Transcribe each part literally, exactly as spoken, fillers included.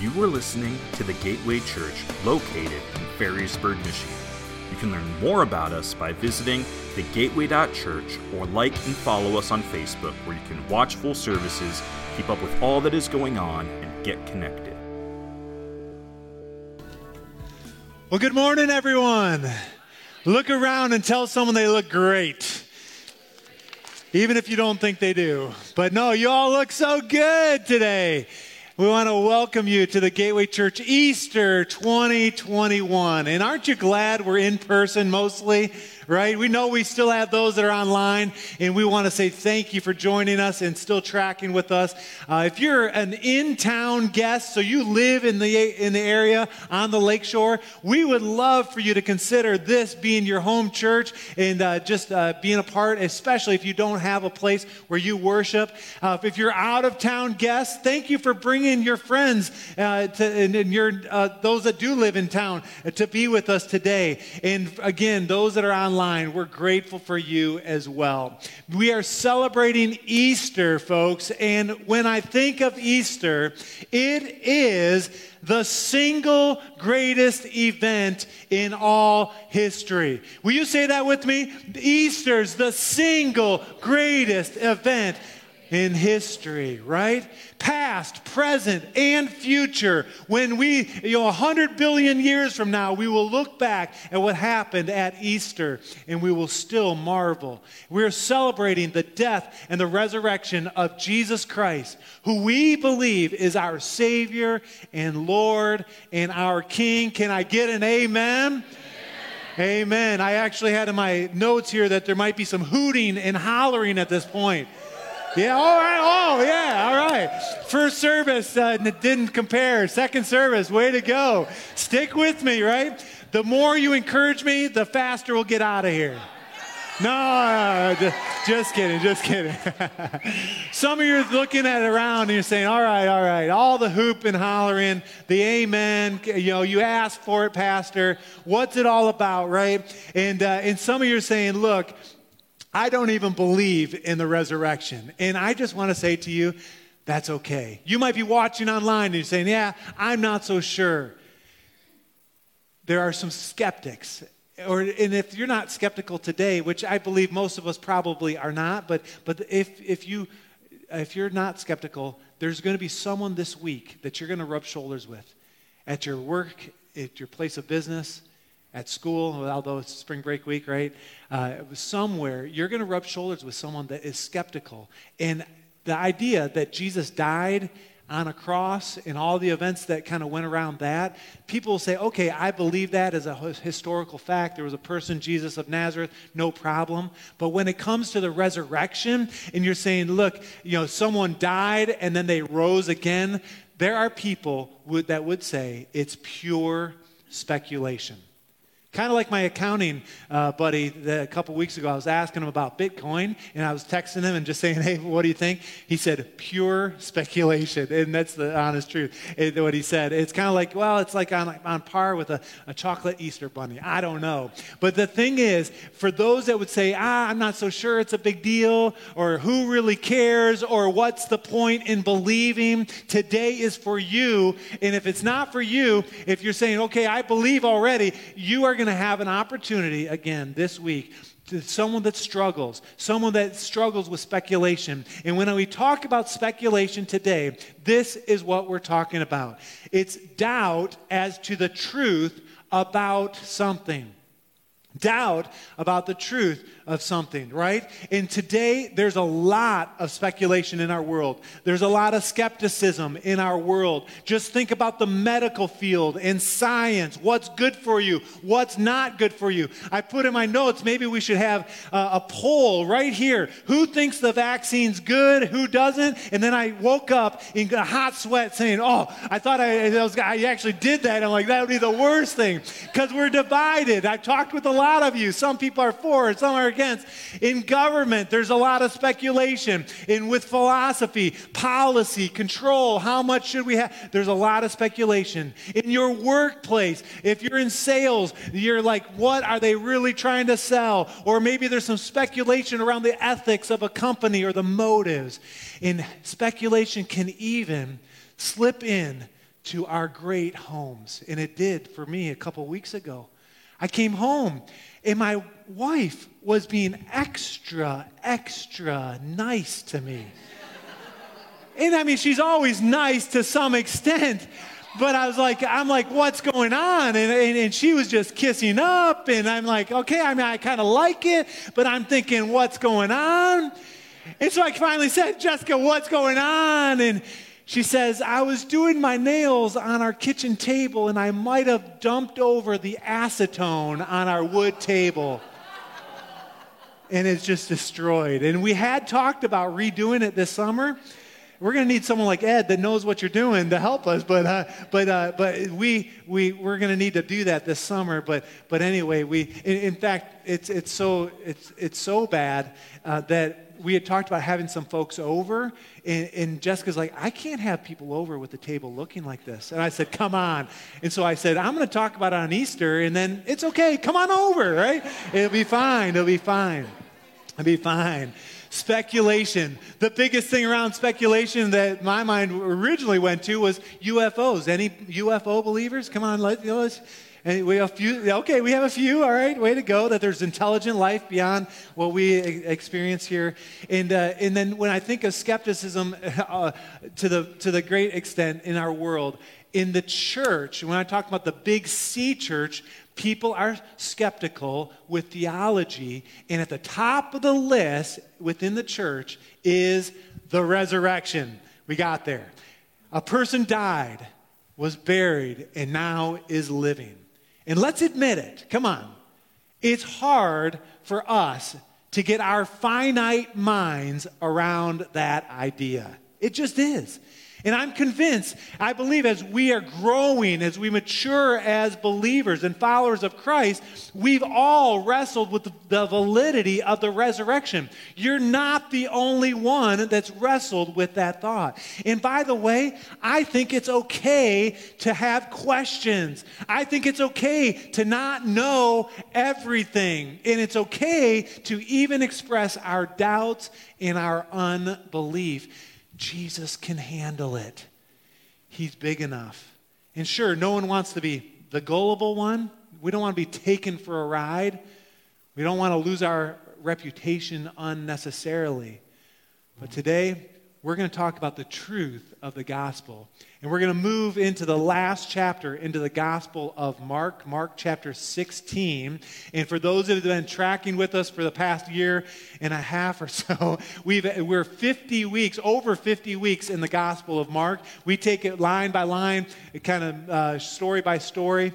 You were listening to The Gateway Church, located in Ferrisburg, Michigan. You can learn more about us by visiting the gateway dot church or like and follow us on Facebook, where you can watch full services, keep up with all that is going on, and get connected. Well, good morning, everyone. Look around and tell someone they look great, even if you don't think they do. But no, you all look so good today. We want to welcome you to the Gateway Church Easter twenty twenty-one. And aren't you glad we're in person mostly, right? We know we still have those that are online, and we want to say thank you for joining us and still tracking with us. Uh, if you're an in-town guest, so you live in the in the area on the lakeshore, we would love for you to consider this being your home church and uh, just uh, being a part, especially if you don't have a place where you worship. Uh, if you're out-of-town guests, thank you for bringing in your friends uh, to, and, and your uh, those that do live in town uh, to be with us today. And again, those that are online, we're grateful for you as well. We are celebrating Easter, folks, and when I think of Easter, it is the single greatest event in all history. Will you say that with me? Easter's the single greatest event in history, right? Past, present, and future. When we, you know, one hundred billion years from now, we will look back at what happened at Easter, and we will still marvel. We're celebrating the death and the resurrection of Jesus Christ, who we believe is our Savior and Lord and our King. Can I get an amen? Amen. Amen. I actually had in my notes here that there might be some hooting and hollering at this point. Yeah, all right, oh, yeah, all right. First service uh, didn't compare. Second service, way to go. Stick with me, right? The more you encourage me, the faster we'll get out of here. No, no, no just, just kidding, just kidding. Some of you are looking at it around and you're saying, all right, all right, all the hoop and hollering, the amen, you know, you asked for it, Pastor. What's it all about, right? And, uh, and some of you are saying, look, I don't even believe in the resurrection. And I just want to say to you, that's okay. You might be watching online and you're saying, yeah, I'm not so sure. There are some skeptics. Or, and if you're not skeptical today, which I believe most of us probably are not, but but if if you if you're not skeptical, there's going to be someone this week that you're going to rub shoulders with at your work, at your place of business, at school, although it's spring break week, right? Uh, somewhere, you're going to rub shoulders with someone that is skeptical. And the idea that Jesus died on a cross and all the events that kind of went around that, people will say, okay, I believe that as a historical fact. There was a person, Jesus of Nazareth, no problem. But when it comes to the resurrection, and you're saying, look, you know, someone died and then they rose again, there are people would, that would say it's pure speculation. Kind of like my accounting uh, buddy that a couple weeks ago, I was asking him about Bitcoin, and I was texting him and just saying, hey, what do you think? He said, pure speculation, and that's the honest truth, it, what he said. It's kind of like, well, it's like on, on par with a, a chocolate Easter bunny. I don't know. But the thing is, for those that would say, ah, I'm not so sure it's a big deal, or who really cares, or what's the point in believing, today is for you. And if it's not for you, if you're saying, okay, I believe already, you are going to have an opportunity again this week to someone that struggles, someone that struggles with speculation. And when we talk about speculation today, this is what we're talking about. It's doubt as to the truth about something. Doubt about the truth of something, right? And today, there's a lot of speculation in our world. There's a lot of skepticism in our world. Just think about the medical field and science. What's good for you? What's not good for you? I put in my notes, maybe we should have uh, a poll right here. Who thinks the vaccine's good? Who doesn't? And then I woke up in a hot sweat saying, oh, I thought I, I, was, I actually did that. I'm like, that would be the worst thing because we're divided. I've talked with a lot of you. Some people are for, some are against. In government, there's a lot of speculation. And with philosophy, policy, control, how much should we have? There's a lot of speculation. In your workplace, if you're in sales, you're like, what are they really trying to sell? Or maybe there's some speculation around the ethics of a company or the motives. And speculation can even slip in to our great homes. And it did for me a couple weeks ago. I came home, and my wife was being extra, extra nice to me. And I mean, she's always nice to some extent, but I was like, I'm like, what's going on? And, and, and she was just kissing up, and I'm like, okay, I mean, I kind of like it, but I'm thinking, what's going on? And so I finally said, Jessica, what's going on? And she says, I was doing my nails on our kitchen table, and I might have dumped over the acetone on our wood table. And it's just destroyed. And we had talked about redoing it this summer. We're going to need someone like Ed that knows what you're doing to help us. But uh, but uh, but we we we're going to need to do that this summer. But but anyway, we in, in fact it's it's so it's it's so bad uh, that. We had talked about having some folks over, and, and Jessica's like, I can't have people over with the table looking like this. And I said, come on. And so I said, I'm going to talk about it on Easter, and then it's okay. Come on over, right? It'll be fine. It'll be fine. It'll be fine. Speculation. The biggest thing around speculation that my mind originally went to was U F Os. Any U F O believers? Come on, let's... let's And we have a few, okay, we have a few, all right, way to go, that there's intelligent life beyond what we experience here. And uh, and then when I think of skepticism uh, to the to the great extent in our world, in the church, when I talk about the big C church, people are skeptical with theology. And at the top of the list within the church is the resurrection. We got there. A person died, was buried, and now is living. And let's admit it. Come on. It's hard for us to get our finite minds around that idea. It just is. And I'm convinced, I believe as we are growing, as we mature as believers and followers of Christ, we've all wrestled with the validity of the resurrection. You're not the only one that's wrestled with that thought. And by the way, I think it's okay to have questions. I think it's okay to not know everything. And it's okay to even express our doubts and our unbelief. Jesus can handle it. He's big enough. And sure, no one wants to be the gullible one. We don't want to be taken for a ride. We don't want to lose our reputation unnecessarily. But today, we're going to talk about the truth of the gospel. And we're going to move into the last chapter, into the Gospel of Mark, Mark chapter sixteen. And for those that have been tracking with us for the past year and a half or so, we've, we're fifty weeks, over fifty weeks in the Gospel of Mark. We take it line by line, kind of uh, story by story.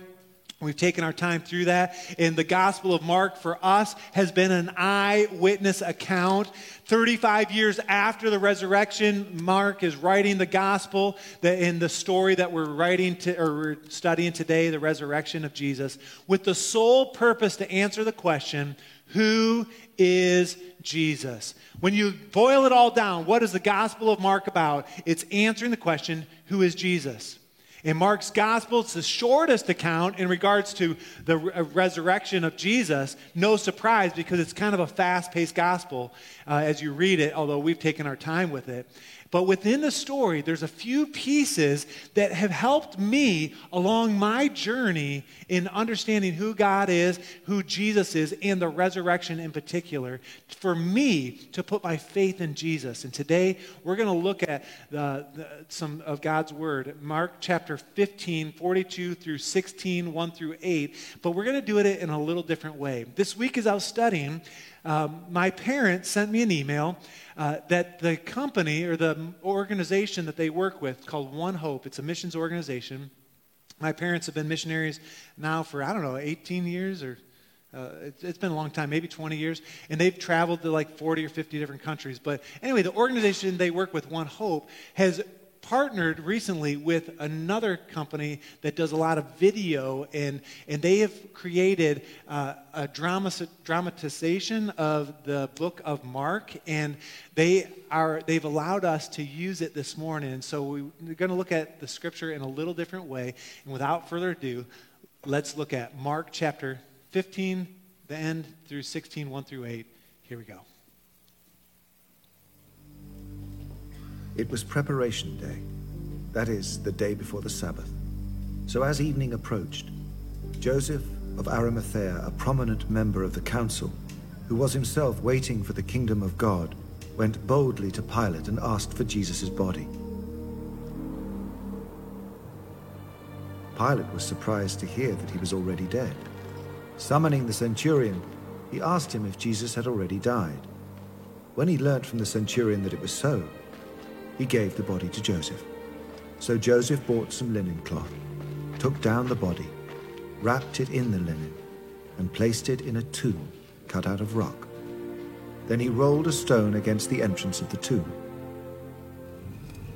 We've taken our time through that. And the Gospel of Mark for us has been an eyewitness account. thirty-five years after the resurrection, Mark is writing the gospel that in the story that we're writing to, or we're studying today, the resurrection of Jesus, with the sole purpose to answer the question, who is Jesus? When you boil it all down, what is the Gospel of Mark about? It's answering the question, who is Jesus? In Mark's gospel, it's the shortest account in regards to the resurrection of Jesus. No surprise, because it's kind of a fast-paced gospel uh, as you read it, although we've taken our time with it. But within the story, there's a few pieces that have helped me along my journey in understanding who God is, who Jesus is, and the resurrection in particular, for me to put my faith in Jesus. And today, we're going to look at the, the, some of God's word, Mark chapter fifteen, forty-two through sixteen, one through eight, but we're going to do it in a little different way. This week, as I was studying, Um, my parents sent me an email uh, that the company or the organization that they work with called One Hope, it's a missions organization. My parents have been missionaries now for, I don't know, eighteen years or uh, it's, it's been a long time, maybe twenty years. And they've traveled to like forty or fifty different countries. But anyway, the organization they work with, One Hope, has partnered recently with another company that does a lot of video, and and they have created uh, a drama dramatization of the book of Mark, and they are they've allowed us to use it this morning. And so we're going to look at the scripture in a little different way. And without further ado, let's look at Mark chapter fifteen, the end through sixteen, one through eight. Here we go. It was preparation day, that is, the day before the Sabbath. So as evening approached, Joseph of Arimathea, a prominent member of the council, who was himself waiting for the kingdom of God, went boldly to Pilate and asked for Jesus' body. Pilate was surprised to hear that he was already dead. Summoning the centurion, he asked him if Jesus had already died. When he learnt from the centurion that it was so, he gave the body to Joseph. So Joseph bought some linen cloth, took down the body, wrapped it in the linen, and placed it in a tomb cut out of rock. Then he rolled a stone against the entrance of the tomb.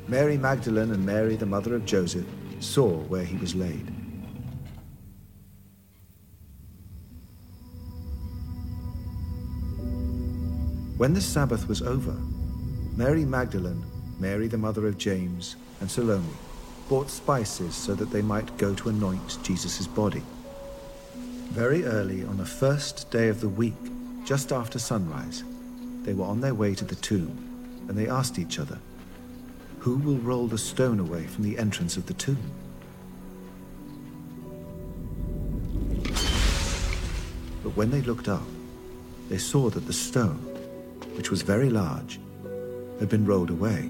Mary Magdalene and Mary, the mother of Joseph, saw where he was laid. When the Sabbath was over, Mary Magdalene, Mary the mother of James, and Salome bought spices so that they might go to anoint Jesus' body. Very early on the first day of the week, just after sunrise, they were on their way to the tomb, and they asked each other, "Who will roll the stone away from the entrance of the tomb?" But when they looked up, they saw that the stone, which was very large, had been rolled away.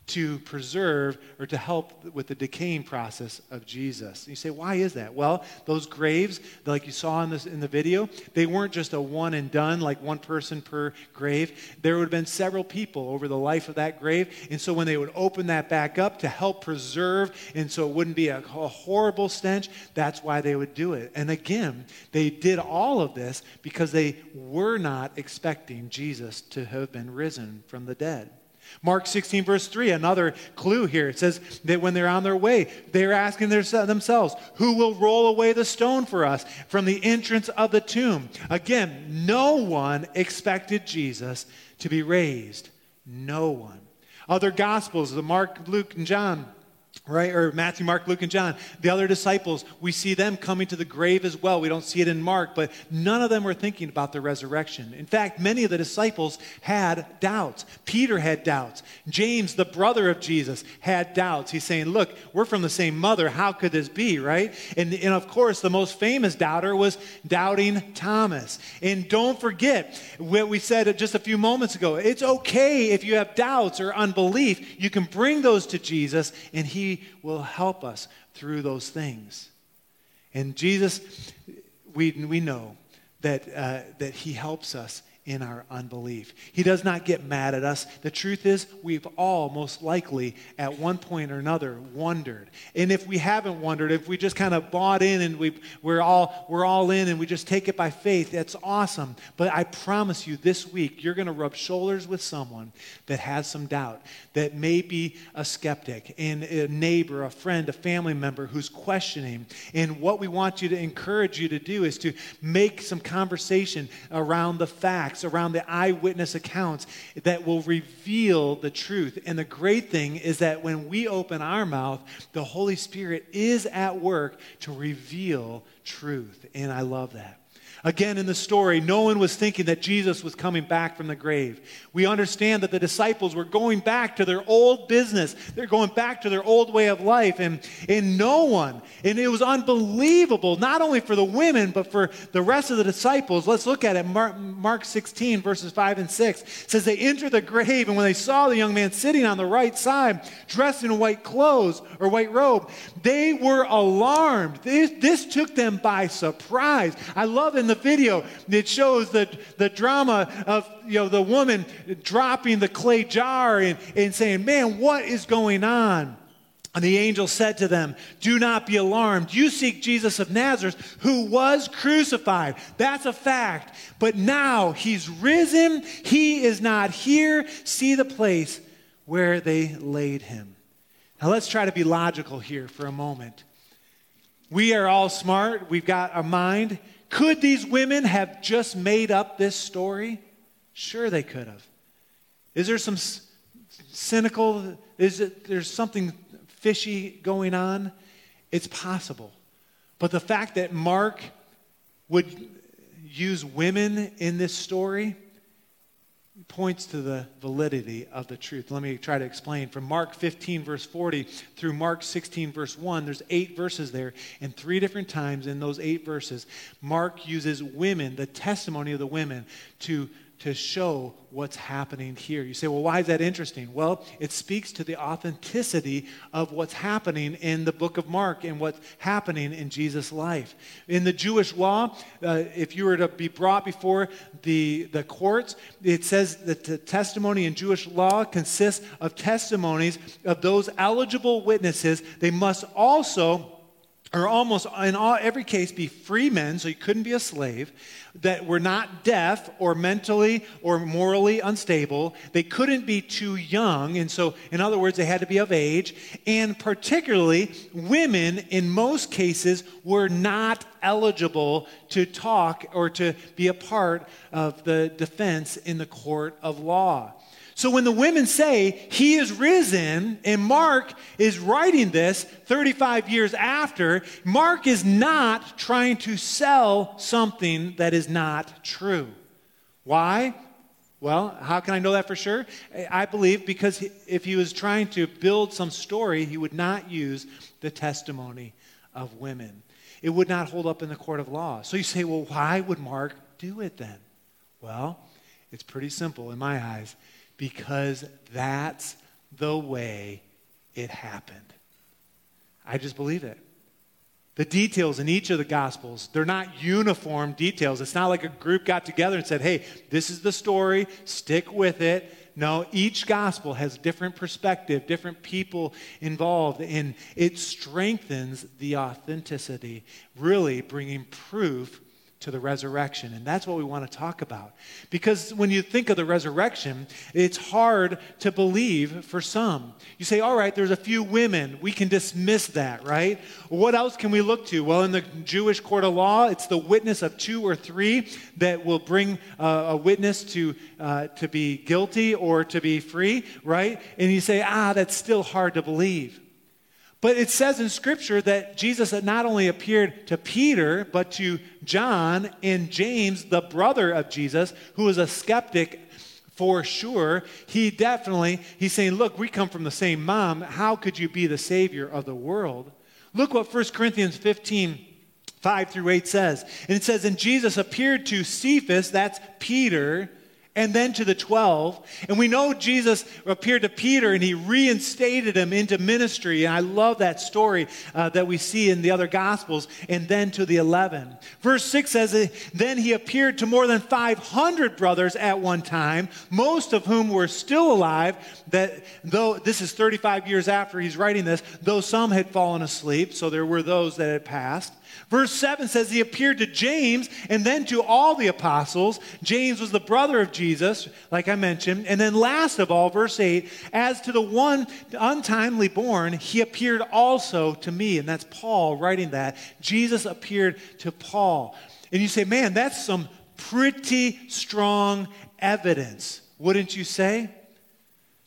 to preserve or to help with the decaying process of Jesus. And you say, why is that? Well, those graves, like you saw in, this, in the video, they weren't just a one and done, like one person per grave. There would have been several people over the life of that grave. And so when they would open that back up to help preserve, and so it wouldn't be a, a horrible stench, that's why they would do it. And again, they did all of this because they were not expecting Jesus to have been risen from the dead. Mark sixteen, verse three, another clue here. It says that when they're on their way, they're asking their, themselves, who will roll away the stone for us from the entrance of the tomb? Again, no one expected Jesus to be raised. No one. Other Gospels, the Mark, Luke, and John, right, or Matthew, Mark, Luke, and John, the other disciples, we see them coming to the grave as well. We don't see it in Mark, but none of them were thinking about the resurrection. In fact, many of the disciples had doubts. Peter had doubts. James, the brother of Jesus, had doubts. He's saying, look, we're from the same mother. How could this be, right? And, and of course, the most famous doubter was doubting Thomas. And don't forget what we said just a few moments ago. It's okay if you have doubts or unbelief. You can bring those to Jesus, and he will help us through those things. And Jesus, we we know that uh, that he helps us in our unbelief. He does not get mad at us. The truth is, we've all most likely at one point or another wondered. And if we haven't wondered, if we just kind of bought in and we, we're all we're all in and we just take it by faith, that's awesome. But I promise you, this week, you're going to rub shoulders with someone that has some doubt, that may be a skeptic, and a neighbor, a friend, a family member who's questioning. And what we want you to encourage you to do is to make some conversation around the facts, around the eyewitness accounts that will reveal the truth. And the great thing is that when we open our mouth, the Holy Spirit is at work to reveal truth. And I love that. Again, in the story, no one was thinking that Jesus was coming back from the grave. We understand that the disciples were going back to their old business. They're going back to their old way of life. And, and no one, and it was unbelievable, not only for the women, but for the rest of the disciples. Let's look at it. Mark, Mark sixteen, verses five and six. It says, they entered the grave, and when they saw the young man sitting on the right side, dressed in white clothes or white robe, they were alarmed. This, this took them by surprise. I love it. In the video, it shows the, the drama of, you know, the woman dropping the clay jar and, and saying, man, what is going on? And the angel said to them, do not be alarmed. You seek Jesus of Nazareth, who was crucified. That's a fact. But now he's risen. He is not here. See the place where they laid him. Now let's try to be logical here for a moment. We are all smart. We've got a mind. Could these women have just made up this story? Sure, they could have. Is there some cynical, is it, there's something fishy going on? It's possible. But the fact that Mark would use women in this story points to the validity of the truth. Let me try to explain. From Mark fifteen, verse forty, through Mark sixteen, verse one, there's eight verses there, and three different times in those eight verses, Mark uses women, the testimony of the women, to, to show what's happening here. You say, well, why is that interesting? Well, it speaks to the authenticity of what's happening in the book of Mark and what's happening in Jesus' life. In the Jewish law, uh, if you were to be brought before the, the courts, it says that the testimony in Jewish law consists of testimonies of those eligible witnesses. They must also, or almost in all every case, be free men, so you couldn't be a slave, that were not deaf or mentally or morally unstable. They couldn't be too young, and so, in other words, they had to be of age. And particularly, women, in most cases, were not eligible to talk or to be a part of the defense in the court of law. So when the women say, he is risen, and Mark is writing this thirty-five years after, Mark is not trying to sell something that is not true. Why? Well, how can I know that for sure? I believe because if he was trying to build some story, he would not use the testimony of women. It would not hold up in the court of law. So you say, well, why would Mark do it then? Well, it's pretty simple in my eyes. Because that's the way it happened. I just believe it. The details in each of the Gospels, they're not uniform details. It's not like a group got together and said, hey, this is the story, stick with it. No, each Gospel has different perspective, different people involved, and it strengthens the authenticity, really bringing proof to the resurrection. And that's what we want to talk about. Because when you think of the resurrection, it's hard to believe for some. You say, all right, there's a few women. We can dismiss that, right? What else can we look to? Well, in the Jewish court of law, it's the witness of two or three that will bring uh, a witness to uh, to be guilty or to be free, right? And you say, ah, that's still hard to believe. But it says in Scripture that Jesus had not only appeared to Peter, but to John and James, the brother of Jesus, who was a skeptic for sure. He definitely, he's saying, look, we come from the same mom. How could you be the Savior of the world? Look what First Corinthians fifteen, five through eight says. And it says, and Jesus appeared to Cephas, that's Peter, and then to the twelve. And we know Jesus appeared to Peter and he reinstated him into ministry. And I love that story uh, that we see in the other Gospels. And then to the eleven. Verse six says, then he appeared to more than five hundred brothers at one time, most of whom were still alive, that though this is thirty-five years after he's writing this, though some had fallen asleep, so there were those that had passed. Verse seven says he appeared to James and then to all the apostles. James was the brother of Jesus, like I mentioned. And then last of all, verse eight, as to the one untimely born, he appeared also to me. And that's Paul writing that. Jesus appeared to Paul. And you say, man, that's some pretty strong evidence, wouldn't you say?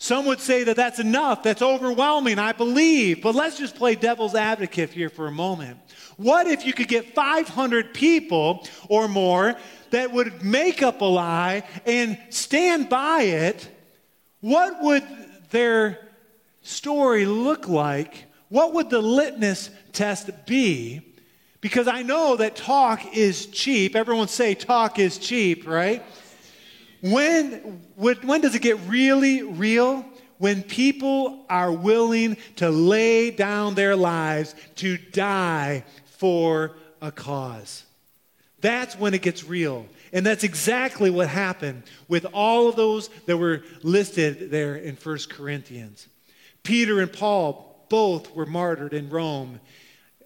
Some would say that that's enough, that's overwhelming, I believe. But let's just play devil's advocate here for a moment. What if you could get five hundred people or more that would make up a lie and stand by it? What would their story look like? What would the litmus test be? Because I know that talk is cheap. Everyone say talk is cheap, right? When, when does it get really real? When people are willing to lay down their lives to die for a cause. That's when it gets real. And that's exactly what happened with all of those that were listed there in First Corinthians. Peter and Paul both were martyred in Rome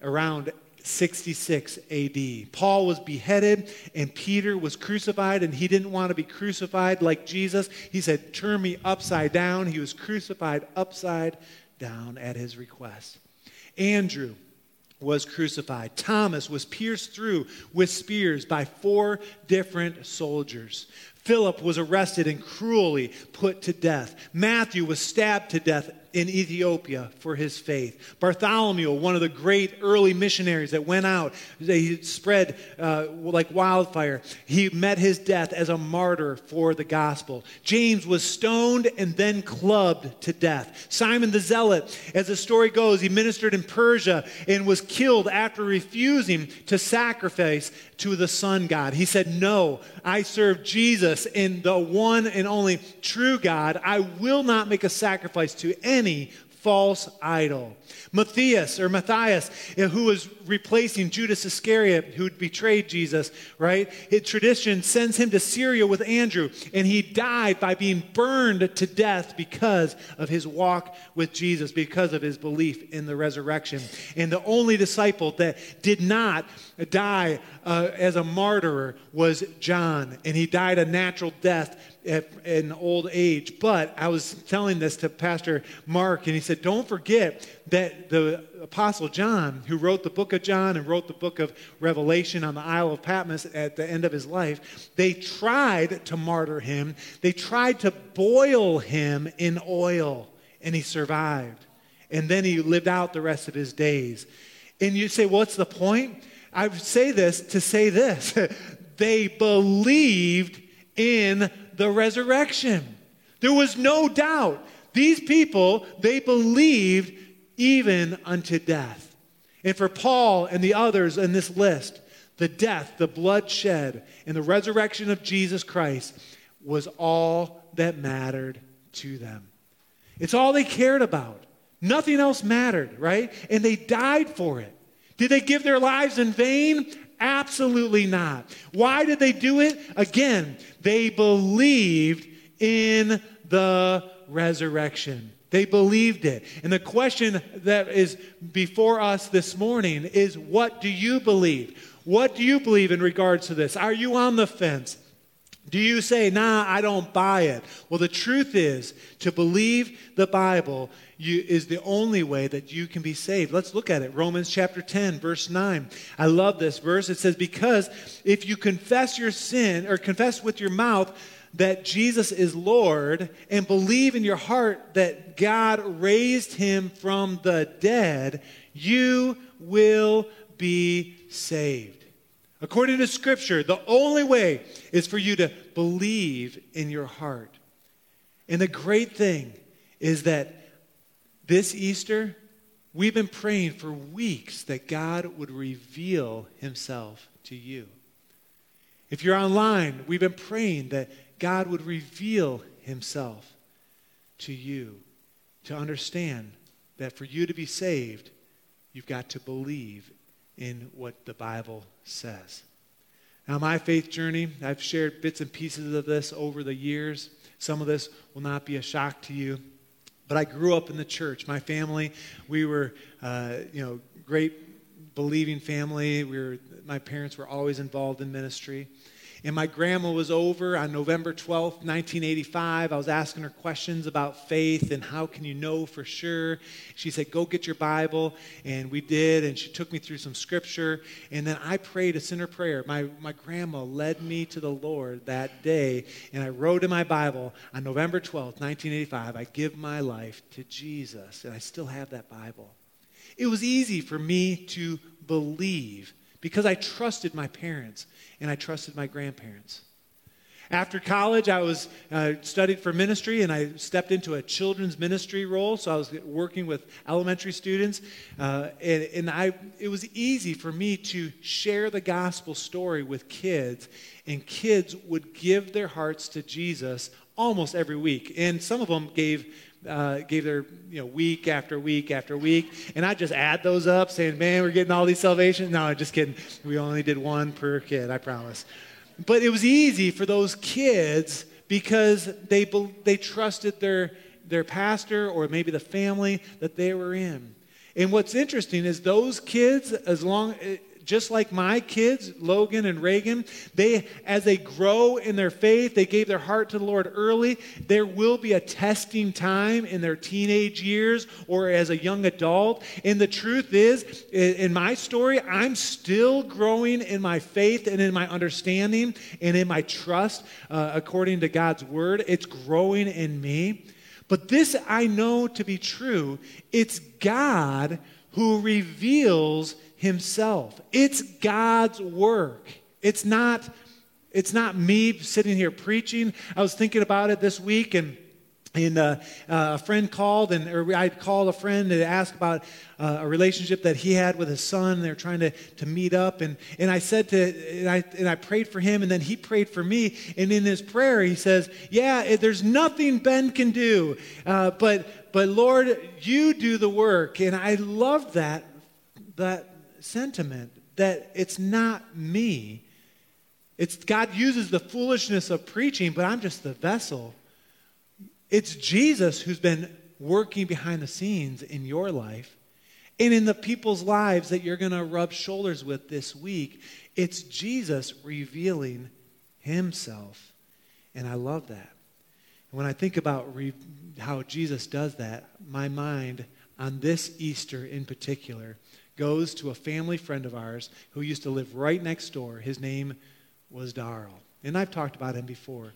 around sixty-six A D. Paul was beheaded and Peter was crucified, and he didn't want to be crucified like Jesus. He said, turn me upside down. He was crucified upside down at his request. Andrew was crucified. Thomas was pierced through with spears by four different soldiers. Philip was arrested and cruelly put to death. Matthew was stabbed to death in Ethiopia for his faith. Bartholomew, one of the great early missionaries that went out, he spread uh, like wildfire. He met his death as a martyr for the gospel. James was stoned and then clubbed to death. Simon the Zealot, as the story goes, he ministered in Persia and was killed after refusing to sacrifice to the sun god. He said, no, I serve Jesus in the one and only true God. I will not make a sacrifice to any Any false idol. Matthias, or Matthias, who was replacing Judas Iscariot, who betrayed Jesus, right? His tradition sends him to Syria with Andrew, and he died by being burned to death because of his walk with Jesus, because of his belief in the resurrection. And the only disciple that did not die uh, as a martyr was John, and he died a natural death at an old age. But I was telling this to Pastor Mark, and he said, don't forget that the Apostle John, who wrote the book of John and wrote the book of Revelation on the Isle of Patmos at the end of his life, they tried to martyr him. They tried to boil him in oil, and he survived. And then he lived out the rest of his days. And you say, well, what's the point? I say this to say this. They believed in the resurrection. There was no doubt. These people, they believed even unto death. And for Paul and the others in this list, the death, the blood shed, and the resurrection of Jesus Christ was all that mattered to them. It's all they cared about. Nothing else mattered, right? And they died for it. Did they give their lives in vain? Absolutely not. Why did they do it? Again, they believed in the resurrection. They believed it. And the question that is before us this morning is, what do you believe? What do you believe in regards to this? Are you on the fence? Do you say, nah, I don't buy it? Well, the truth is, to believe the Bible you, is the only way that you can be saved. Let's look at it. Romans chapter ten, verse nine. I love this verse. It says, because if you confess your sin, or confess with your mouth that Jesus is Lord, and believe in your heart that God raised him from the dead, you will be saved. According to Scripture, the only way is for you to believe in your heart. And the great thing is that this Easter, we've been praying for weeks that God would reveal himself to you. If you're online, we've been praying that God would reveal himself to you, to understand that for you to be saved, you've got to believe in what the Bible says. Now, my faith journey, I've shared bits and pieces of this over the years. Some of this will not be a shock to you, but I grew up in the church. My family, we were, uh, you know, great believing family. We were, my parents were always involved in ministry. And my grandma was over on November twelfth, nineteen eighty-five. I was asking her questions about faith and how can you know for sure. She said, go get your Bible. And we did. And she took me through some scripture. And then I prayed a sinner prayer. My, my grandma led me to the Lord that day. And I wrote in my Bible on November twelfth, nineteen eighty-five, I give my life to Jesus. And I still have that Bible. It was easy for me to believe because I trusted my parents and I trusted my grandparents. After college, I was uh, studied for ministry, and I stepped into a children's ministry role, so I was working with elementary students, uh, and, and I it was easy for me to share the gospel story with kids, and kids would give their hearts to Jesus almost every week, and some of them gave Uh, gave their, you know, week after week after week. And I just add those up saying, man, we're getting all these salvations. No, I'm just kidding. We only did one per kid, I promise. But it was easy for those kids because they they trusted their, their pastor or maybe the family that they were in. And what's interesting is those kids, as long just like my kids, Logan and Reagan, they, as they grow in their faith, they gave their heart to the Lord early. There will be a testing time in their teenage years or as a young adult. And the truth is, in my story, I'm still growing in my faith and in my understanding and in my trust, uh, according to God's word. It's growing in me. But this I know to be true. It's God who reveals himself. It's God's work. It's not, it's not me sitting here preaching. I was thinking about it this week, and and uh, uh, a friend called, and or I called a friend to ask about uh, a relationship that he had with his son. They're trying to, to meet up, and and I said to and I and I prayed for him, and then he prayed for me. And in his prayer, he says, "Yeah, there's nothing Ben can do, uh, but but Lord, you do the work." And I loved that that. sentiment that it's not me. It's God uses the foolishness of preaching, but I'm just the vessel. It's Jesus who's been working behind the scenes in your life and in the people's lives that you're going to rub shoulders with this week. It's Jesus revealing himself. And I love that. And when I think about re- how Jesus does that, my mind on this Easter in particular goes to a family friend of ours who used to live right next door. His name was Darrell. And I've talked about him before.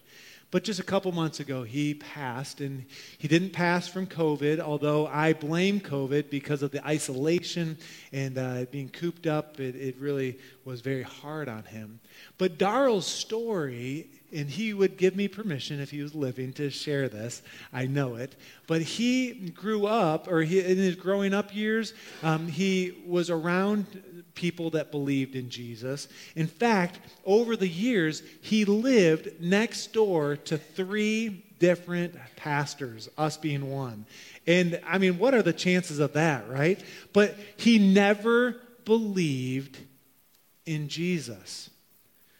But just a couple months ago, he passed. And he didn't pass from COVID, although I blame COVID because of the isolation and uh, being cooped up. It, it really was very hard on him. But Darrell's story, and he would give me permission if he was living to share this. I know it. But he grew up, or he, in his growing up years, um, he was around people that believed in Jesus. In fact, over the years, he lived next door to three different pastors, us being one. And, I mean, what are the chances of that, right? But he never believed in Jesus.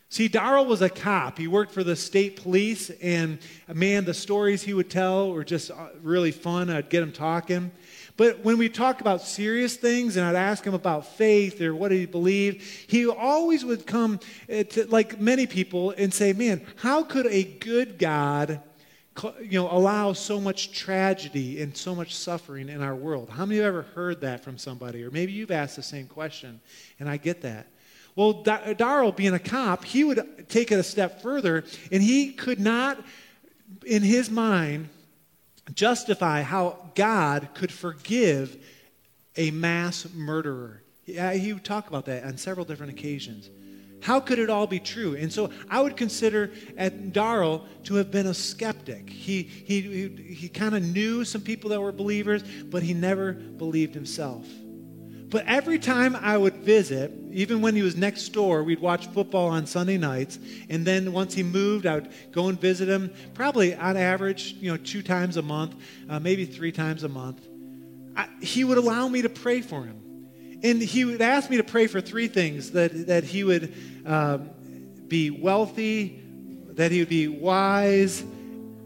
See, Darrell was a cop. He worked for the state police, and, man, the stories he would tell were just really fun. I'd get him talking. But when we talk about serious things, and I'd ask him about faith or what he believed, he always would come, to, like many people, and say, man, how could a good God, you know, allow so much tragedy and so much suffering in our world? How many of you have ever heard that from somebody? Or maybe you've asked the same question, and I get that. Well, Darrell, being a cop, he would take it a step further, and he could not, in his mind, justify how God could forgive a mass murderer. He would talk about that on several different occasions. How could it all be true? And so I would consider Darrell to have been a skeptic. He he he, he kind of knew some people that were believers, but he never believed himself. But every time I would visit, even when he was next door, we'd watch football on Sunday nights. And then once he moved, I would go and visit him probably on average, you know, two times a month, uh, maybe three times a month. I, he would allow me to pray for him. And he would ask me to pray for three things, that, that he would uh, be wealthy, that he would be wise,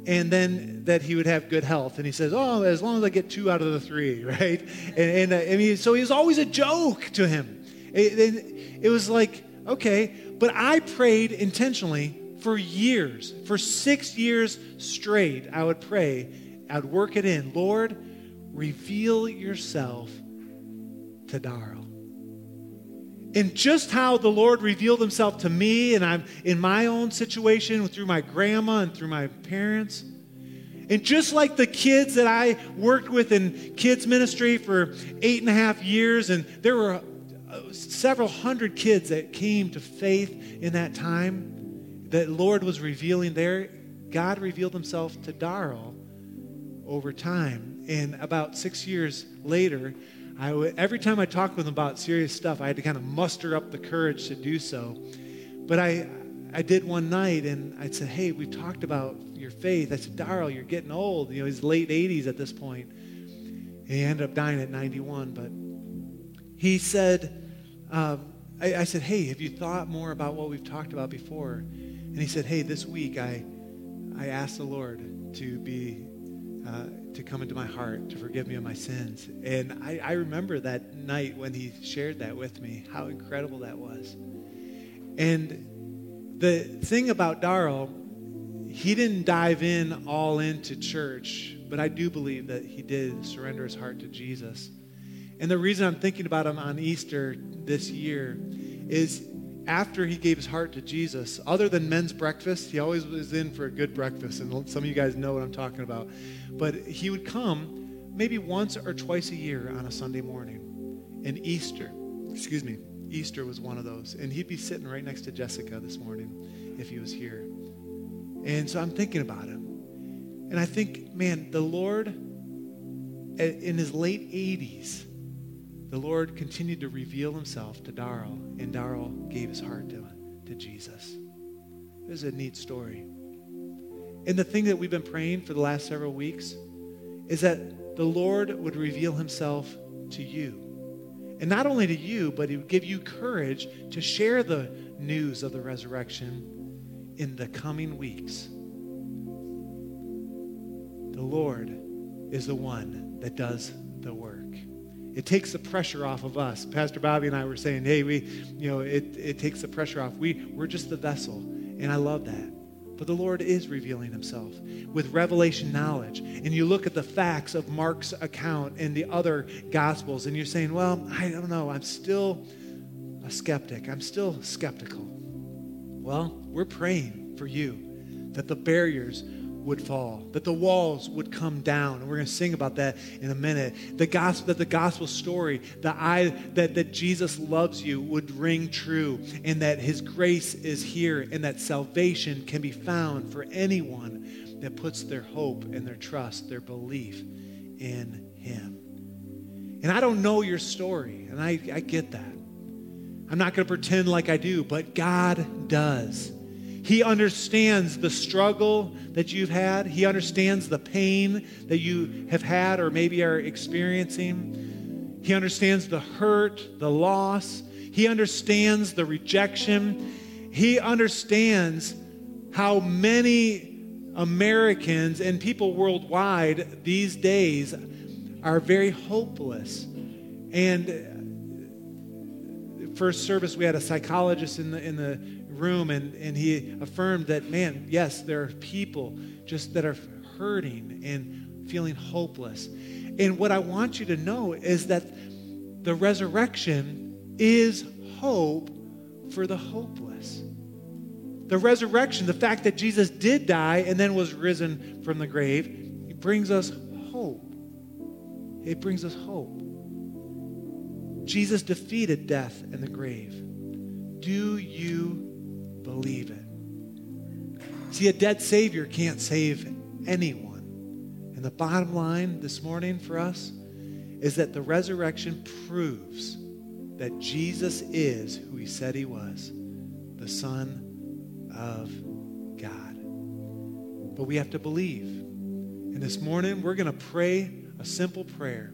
and then that he would have good health. And he says, oh, as long as I get two out of the three, right? And, and I mean, so he was always a joke to him. It, it, it was like, okay, but I prayed intentionally for years, for six years straight. I would pray, I'd work it in. Lord, reveal yourself to Darrell. And just how the Lord revealed himself to me, and I'm in my own situation through my grandma and through my parents. And just like the kids that I worked with in kids ministry for eight and a half years, and there were several hundred kids that came to faith in that time, that Lord was revealing there. God revealed himself to Darrell over time. And about six years later, I would, every time I talked with him about serious stuff, I had to kind of muster up the courage to do so. But I I did one night, and I said, hey, we've talked about your faith. I said, Darrell, you're getting old. You know, he's late eighties at this point. And he ended up dying at ninety-one. But he said, um, I, I said, hey, have you thought more about what we've talked about before? And he said, hey, this week I I asked the Lord to be... Uh, to come into my heart, to forgive me of my sins. And I, I remember that night when he shared that with me, how incredible that was. And the thing about Darrell, he didn't dive in all into church, but I do believe that he did surrender his heart to Jesus. And the reason I'm thinking about him on Easter this year is after he gave his heart to Jesus, other than men's breakfast, he always was in for a good breakfast, and some of you guys know what I'm talking about. But he would come maybe once or twice a year on a Sunday morning, and Easter, excuse me, Easter was one of those. And he'd be sitting right next to Jessica this morning if he was here. And so I'm thinking about him. And I think, man, the Lord, in his late eighties, the Lord continued to reveal himself to Darrell, and Darrell gave his heart to, to Jesus. This is a neat story. And the thing that we've been praying for the last several weeks is that the Lord would reveal himself to you. And not only to you, but he would give you courage to share the news of the resurrection in the coming weeks. The Lord is the one that does the work. It takes the pressure off of us. Pastor Bobby and I were saying, hey, we, you know, it, it takes the pressure off. We, we're just the vessel, and I love that. But the Lord is revealing himself with revelation knowledge. And you look at the facts of Mark's account and the other Gospels, and you're saying, well, I don't know. I'm still a skeptic. I'm still skeptical. Well, we're praying for you that the barriers would fall, that the walls would come down. And we're going to sing about that in a minute. The gospel, that the gospel story, the I that, that Jesus loves you would ring true, and that his grace is here, and that salvation can be found for anyone that puts their hope and their trust, their belief in him. And I don't know your story, and I, I get that. I'm not going to pretend like I do, but God does. He understands the struggle that you've had. He understands the pain that you have had or maybe are experiencing. He understands the hurt, the loss. He understands the rejection. He understands how many Americans and people worldwide these days are very hopeless. And first service, we had a psychologist in the in the room, and, and he affirmed that, man, yes, there are people just that are hurting and feeling hopeless. And what I want you to know is that the resurrection is hope for the hopeless. The resurrection, the fact that Jesus did die and then was risen from the grave, it brings us hope. It brings us hope. Jesus defeated death and the grave. Do you believe it? See, a dead Savior can't save anyone. And the bottom line this morning for us is that the resurrection proves that Jesus is who he said he was, the Son of God. But we have to believe. And this morning, we're going to pray a simple prayer.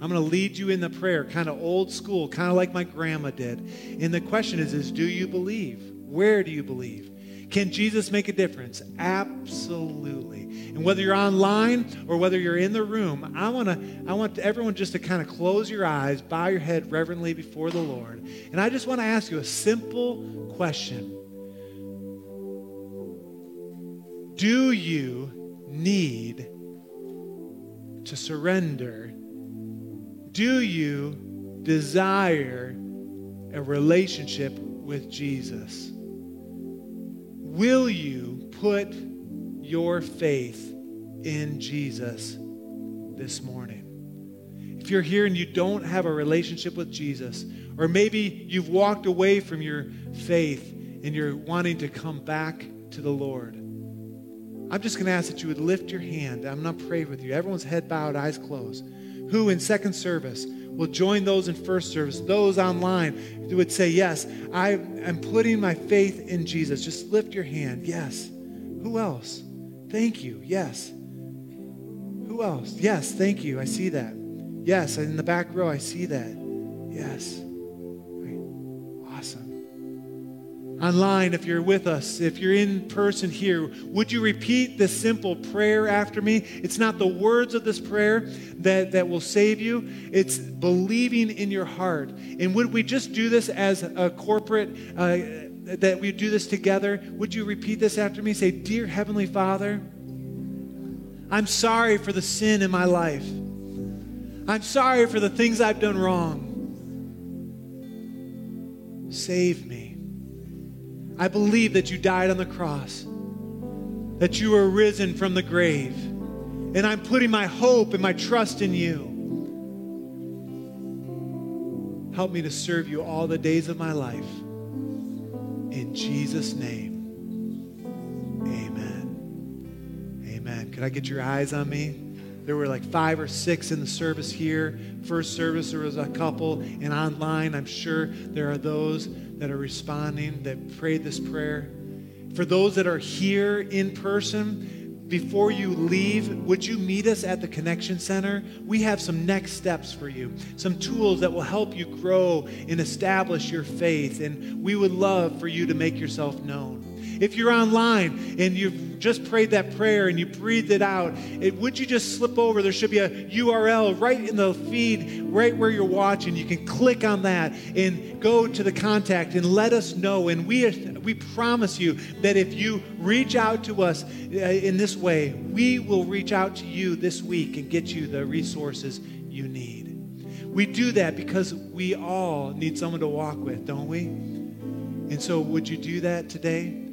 I'm going to lead you in the prayer, kind of old school, kind of like my grandma did. And the question is, is do you believe? Where do you believe? Can Jesus make a difference? Absolutely. And whether you're online or whether you're in the room, I want to, I want everyone just to kind of close your eyes, bow your head reverently before the Lord. And I just want to ask you a simple question. Do you need to surrender? Do you desire a relationship with Jesus? Will you put your faith in Jesus this morning? If you're here and you don't have a relationship with Jesus, or maybe you've walked away from your faith and you're wanting to come back to the Lord, I'm just going to ask that you would lift your hand. I'm not praying with you. Everyone's head bowed, eyes closed. Who in second service will join those in first service, those online who would say, yes, I am putting my faith in Jesus. Just lift your hand. Yes. Who else? Thank you. Yes. Who else? Yes, thank you. I see that. Yes, in the back row, I see that. Yes. Awesome. Online, if you're with us, if you're in person here, would you repeat this simple prayer after me? It's not the words of this prayer that, that will save you. It's believing in your heart. And would we just do this as a corporate uh that we do this together? Would you repeat this after me? Say, dear Heavenly Father, I'm sorry for the sin in my life. I'm sorry for the things I've done wrong. Save me. I believe that you died on the cross, that you were risen from the grave, and I'm putting my hope and my trust in you. Help me to serve you all the days of my life. In Jesus' name, amen. Amen. Could I get your eyes on me? There were like five or six in the service here. First service, there was a couple. And online, I'm sure there are those that are responding, that prayed this prayer. For those that are here in person, before you leave, would you meet us at the Connection Center? We have some next steps for you, some tools that will help you grow and establish your faith, and we would love for you to make yourself known. If you're online and you've just prayed that prayer and you breathed it out, it, would you just slip over? There should be a U R L right in the feed, right where you're watching. You can click on that and go to the contact and let us know. And we we promise you that if you reach out to us in this way, we will reach out to you this week and get you the resources you need. We do that because we all need someone to walk with, don't we? And so would you do that today?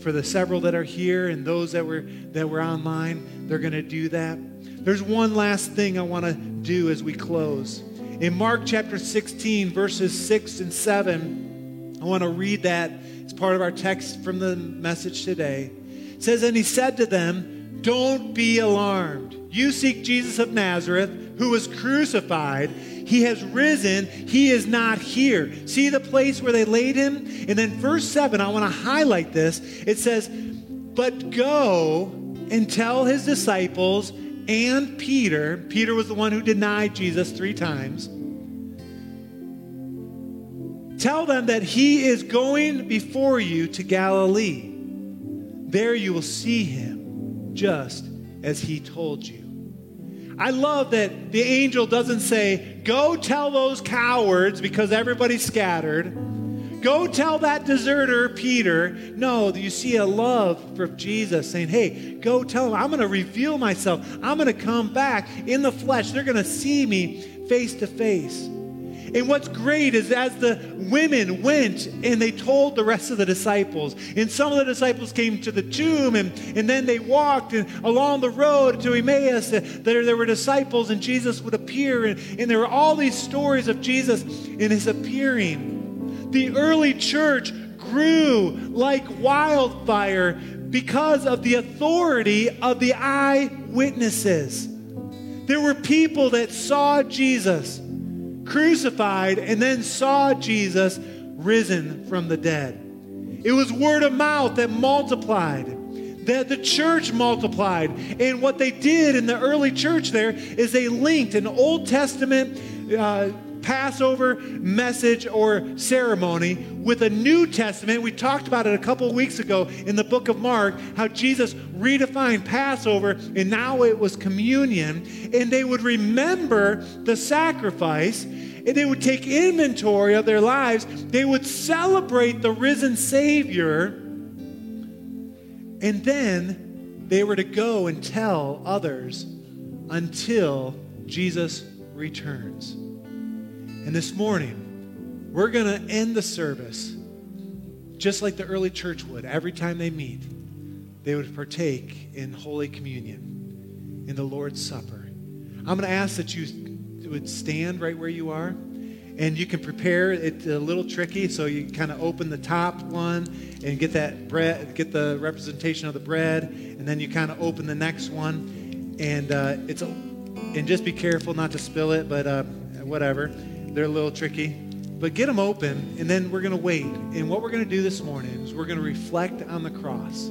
For the several that are here and those that were that were online, they're going to do that. There's one last thing I want to do as we close. In Mark chapter sixteen, verses six and seven, I want to read that. It's part of our text from the message today. It says, and he said to them, don't be alarmed. You seek Jesus of Nazareth, who was crucified. He has risen. He is not here. See the place where they laid him? And then verse seven, I want to highlight this. It says, but go and tell his disciples and Peter. Peter was the one who denied Jesus three times. Tell them that he is going before you to Galilee. There you will see him, just as he told you. I love that the angel doesn't say, go tell those cowards because everybody's scattered. Go tell that deserter, Peter. No, you see a love for Jesus saying, hey, go tell him. I'm going to reveal myself. I'm going to come back in the flesh. They're going to see me face to face. And what's great is as the women went and they told the rest of the disciples, and some of the disciples came to the tomb, and, and then they walked and along the road to Emmaus. There, there were disciples and Jesus would appear, and, and there were all these stories of Jesus and his appearing. The early church grew like wildfire because of the authority of the eyewitnesses. There were people that saw Jesus crucified and then saw Jesus risen from the dead. It was word of mouth that multiplied, that the church multiplied. And what they did in the early church there is they linked an Old Testament uh, Passover message or ceremony with a New Testament. We talked about it a couple weeks ago in the book of Mark, how Jesus redefined Passover and now it was communion. And they would remember the sacrifice and they would take inventory of their lives. They would celebrate the risen Savior. And then they were to go and tell others until Jesus returns. And this morning, we're going to end the service just like the early church would. Every time they meet, they would partake in Holy Communion, in the Lord's Supper. I'm going to ask that you would stand right where you are. And you can prepare. It's a little tricky, so you kind of open the top one and get that bread, get the representation of the bread. And then you kind of open the next one. And uh, it's a, and just be careful not to spill it, but uh, whatever. They're a little tricky, but get them open, and then we're going to wait. And what we're going to do this morning is we're going to reflect on the cross.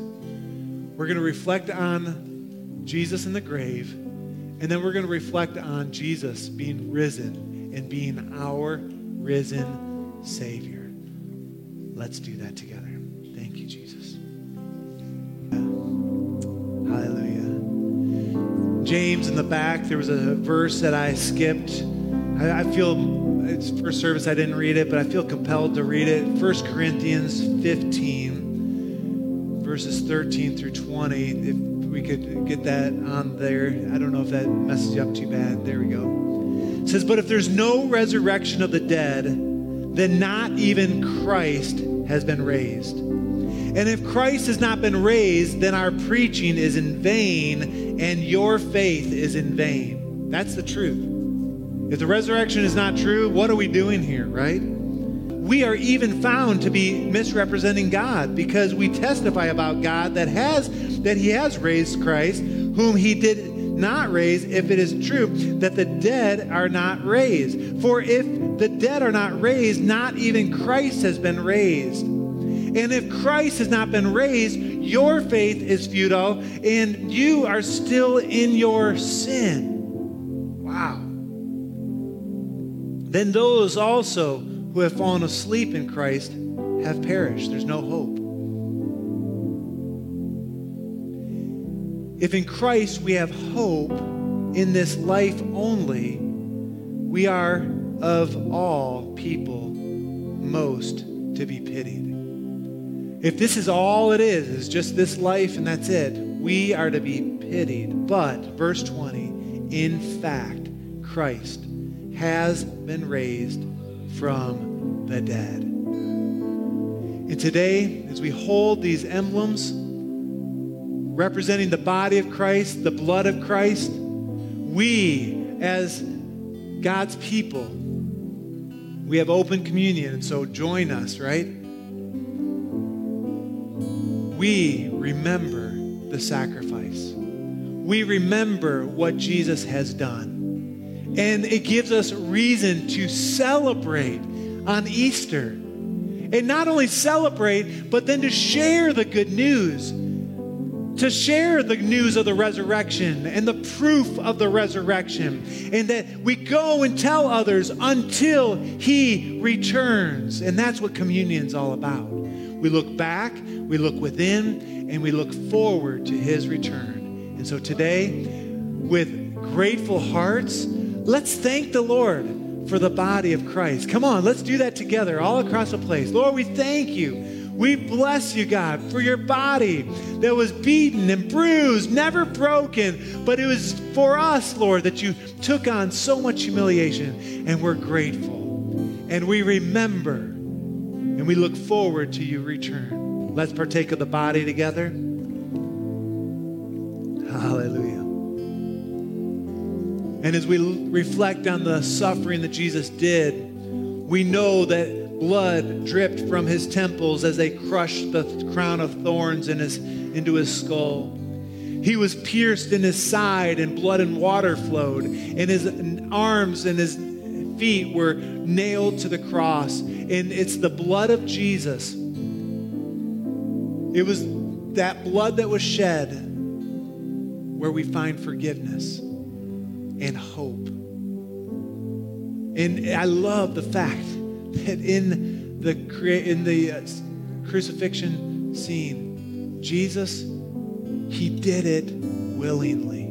We're going to reflect on Jesus in the grave, and then we're going to reflect on Jesus being risen and being our risen Savior. Let's do that together. Thank you, Jesus. Hallelujah. James, in the back, there was a verse that I skipped. I, I feel... It's first service, I didn't read it, but I feel compelled to read it. First Corinthians fifteen, verses thirteen through twenty. If we could get that on there. I don't know if that messes you up too bad. There we go. It says, but if there's no resurrection of the dead, then not even Christ has been raised. And if Christ has not been raised, then our preaching is in vain and your faith is in vain. That's the truth. If the resurrection is not true, what are we doing here, right? We are even found to be misrepresenting God because we testify about God that has that he has raised Christ, whom he did not raise, if it is true that the dead are not raised. For if the dead are not raised, not even Christ has been raised. And if Christ has not been raised, your faith is futile and you are still in your sin. Wow. Then those also who have fallen asleep in Christ have perished. There's no hope. If in Christ we have hope in this life only, we are of all people most to be pitied. If this is all it is, is just this life and that's it, we are to be pitied. But, verse twenty, in fact, Christ has been raised from the dead. And today, as we hold these emblems representing the body of Christ, the blood of Christ, we, as God's people, we have open communion, and so join us, right? We remember the sacrifice. We remember what Jesus has done. And it gives us reason to celebrate on Easter. And not only celebrate, but then to share the good news. To share the news of the resurrection and the proof of the resurrection. And that we go and tell others until he returns. And that's what communion's all about. We look back, we look within, and we look forward to his return. And so today, with grateful hearts, let's thank the Lord for the body of Christ. Come on, let's do that together all across the place. Lord, we thank you. We bless you, God, for your body that was beaten and bruised, never broken. But it was for us, Lord, that you took on so much humiliation. And we're grateful. And we remember. And we look forward to your return. Let's partake of the body together. Hallelujah. And as we reflect on the suffering that Jesus did, we know that blood dripped from his temples as they crushed the crown of thorns in his, into his skull. He was pierced in his side, and blood and water flowed, and his arms and his feet were nailed to the cross. And it's the blood of Jesus. It was that blood that was shed where we find forgiveness and hope. And I love the fact that in the in the crucifixion scene, Jesus, he did it willingly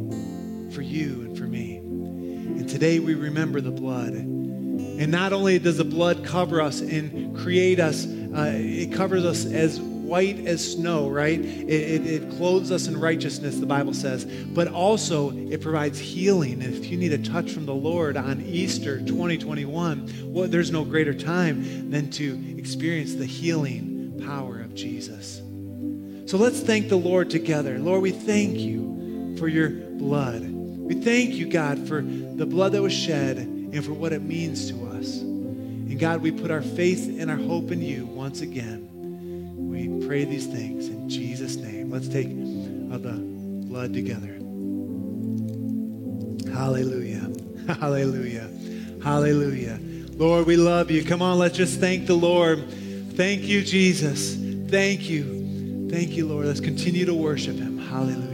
for you and for me. And today we remember the blood. And not only does the blood cover us and create us, uh, it covers us as white as snow, right? It, it, it clothes us in righteousness, the Bible says. But also, it provides healing. And if you need a touch from the Lord on Easter twenty twenty-one, well, there's no greater time than to experience the healing power of Jesus. So let's thank the Lord together. Lord, we thank you for your blood. We thank you, God, for the blood that was shed and for what it means to us. And God, we put our faith and our hope in you once again. We pray these things in Jesus' name. Let's take of the blood together. Hallelujah. Hallelujah. Hallelujah. Lord, we love you. Come on, let's just thank the Lord. Thank you, Jesus. Thank you. Thank you, Lord. Let's continue to worship him. Hallelujah.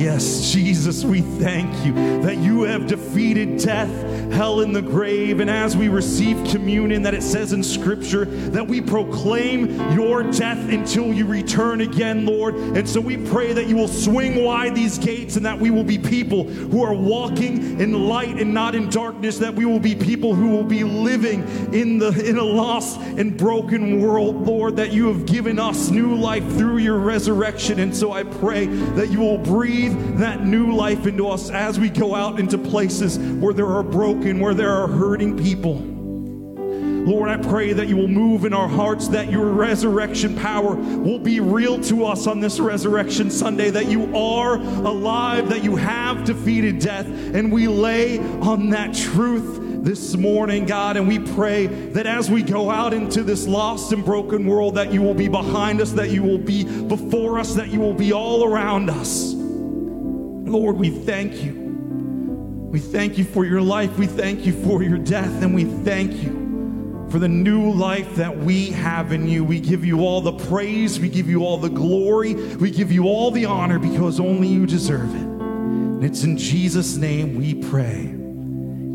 Yes, Jesus, we thank you that you have defeated death, hell, and the grave. And as we receive communion, that it says in Scripture that we proclaim your death until you return again, Lord. And so we pray that you will swing wide these gates and that we will be people who are walking in light and not in darkness, that we will be people who will be living in the in a lost and broken world, Lord, that you have given us new life through your resurrection. And so I pray that you will breathe that new life into us as we go out into places where there are broken, where there are hurting people. Lord, I pray that you will move in our hearts, that your resurrection power will be real to us on this Resurrection Sunday, that you are alive, that you have defeated death, and we lay on that truth this morning, God, and we pray that as we go out into this lost and broken world, that you will be behind us, that you will be before us, that you will be all around us. Lord, we thank you. We thank you for your life. We thank you for your death. And we thank you for the new life that we have in you. We give you all the praise. We give you all the glory. We give you all the honor because only you deserve it. And it's in Jesus' name we pray.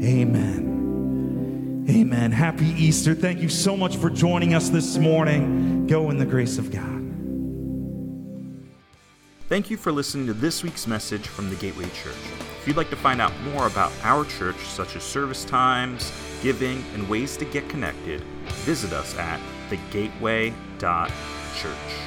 Amen. Amen. Happy Easter. Thank you so much for joining us this morning. Go in the grace of God. Thank you for listening to this week's message from the Gateway Church. If you'd like to find out more about our church, such as service times, giving, and ways to get connected, visit us at the gateway dot church.